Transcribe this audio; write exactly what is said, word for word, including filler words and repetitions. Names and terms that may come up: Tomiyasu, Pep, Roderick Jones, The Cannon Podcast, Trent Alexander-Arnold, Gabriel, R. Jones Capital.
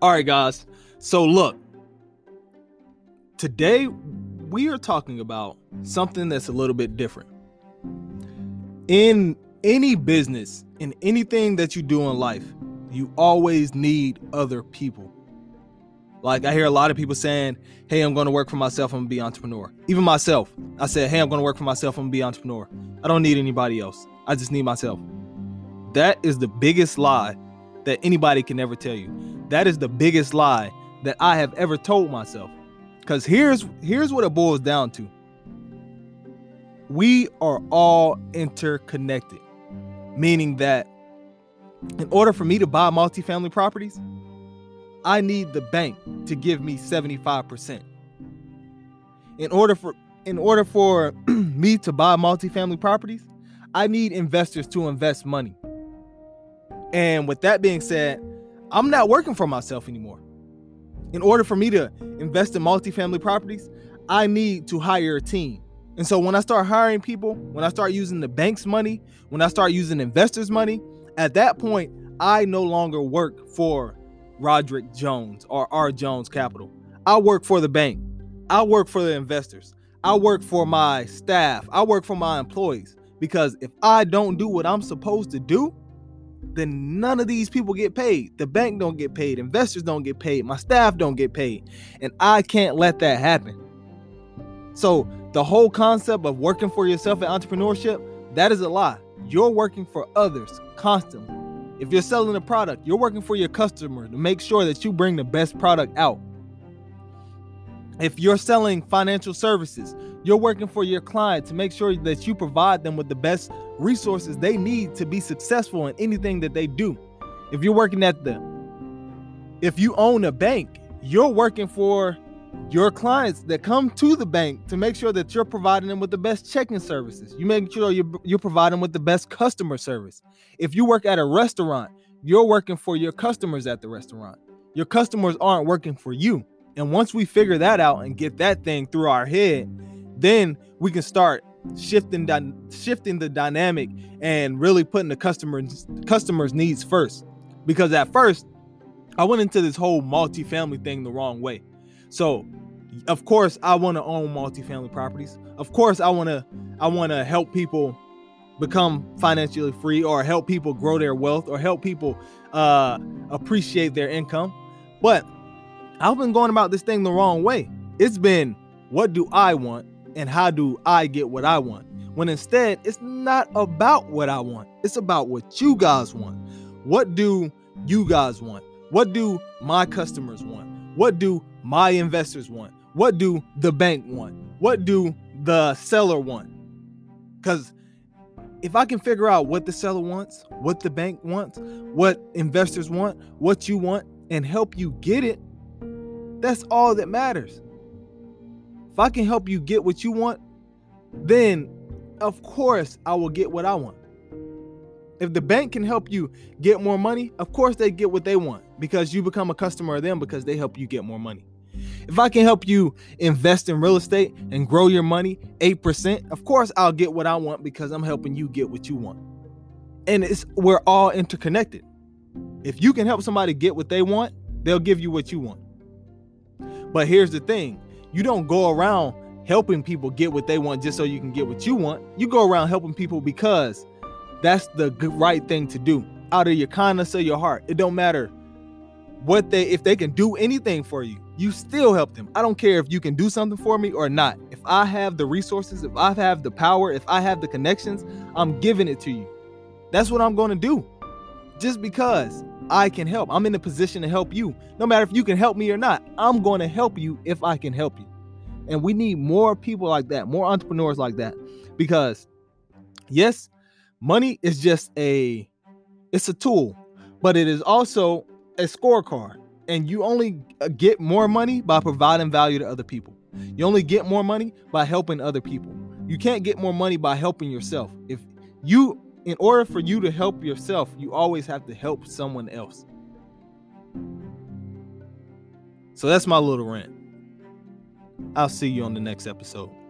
All right, guys. So look, today we are talking about something that's a little bit different. In any business, in anything that you do in life, you always need other people. Like, I hear a lot of people saying, hey, I'm going to work for myself. I'm going to be an entrepreneur. Even myself. I said, hey, I'm going to work for myself. I'm going to be an entrepreneur. I don't need anybody else. I just need myself. That is the biggest lie that anybody can ever tell you. That is the biggest lie that I have ever told myself. Because here's, here's what it boils down to. We are all interconnected. Meaning that in order for me to buy multifamily properties, I need the bank to give me seventy-five percent. In order for in order for me to buy multifamily properties, I need investors to invest money. And with that being said, I'm not working for myself anymore. In order for me to invest in multifamily properties, I need to hire a team. And so when I start hiring people, when I start using the bank's money, when I start using investors' money, at that point, I no longer work for Roderick Jones or R. Jones Capital. I work for the bank. I work for the investors. I work for my staff. I work for my employees, because if I don't do what I'm supposed to do, then none of these people get paid. The bank don't get paid. Investors don't get paid. My staff don't get paid. And I can't let that happen. So the whole concept of working for yourself in entrepreneurship, that is a lie. You're working for others constantly. If you're selling a product, you're working for your customer to make sure that you bring the best product out. If you're selling financial services, you're working for your client to make sure that you provide them with the best resources they need to be successful in anything that they do. If you're working at the, if you own a bank, you're working for your clients that come to the bank to make sure that you're providing them with the best checking services. You make sure you're, you're providing with the best customer service. If you work at a restaurant, you're working for your customers at the restaurant. Your customers aren't working for you. And once we figure that out and get that thing through our head, then we can start shifting, di- shifting the dynamic and really putting the customers, customers' needs first. Because at first, I went into this whole multifamily thing the wrong way. So, of course, I want to own multifamily properties. Of course, I want to I want to help people become financially free, or help people grow their wealth, or help people uh, appreciate their income. But I've been going about this thing the wrong way. It's been, what do I want and how do I get what I want? When instead, it's not about what I want. It's about what you guys want. What do you guys want? What do my customers want? What do my investors want? What do the bank want? What do the seller want? Because if I can figure out what the seller wants, what the bank wants, what investors want, what you want, and help you get it, that's all that matters. If I can help you get what you want, then of course I will get what I want. If the bank can help you get more money, of course they get what they want, because you become a customer of them, because they help you get more money. If I can help you invest in real estate and grow your money eight percent, of course I'll get what I want, because I'm helping you get what you want. And it's we're all interconnected. If you can help somebody get what they want, they'll give you what you want. But here's the thing. You don't go around helping people get what they want just so you can get what you want. You go around helping people because that's the good, right thing to do. Out of your kindness of your heart. It don't matter what they, if they can do anything for you, you still help them. I don't care if you can do something for me or not. If I have the resources, if I have the power, if I have the connections, I'm giving it to you. That's what I'm going to do. Just because I can help. I'm in a position to help you. No matter if you can help me or not, I'm going to help you if I can help you. And we need more people like that, more entrepreneurs like that, because yes, money is just a, it's a tool, but it is also a scorecard. And you only get more money by providing value to other people. You only get more money by helping other people. You can't get more money by helping yourself. If you, in order for you to help yourself, you always have to help someone else. So that's my little rant. I'll see you on the next episode.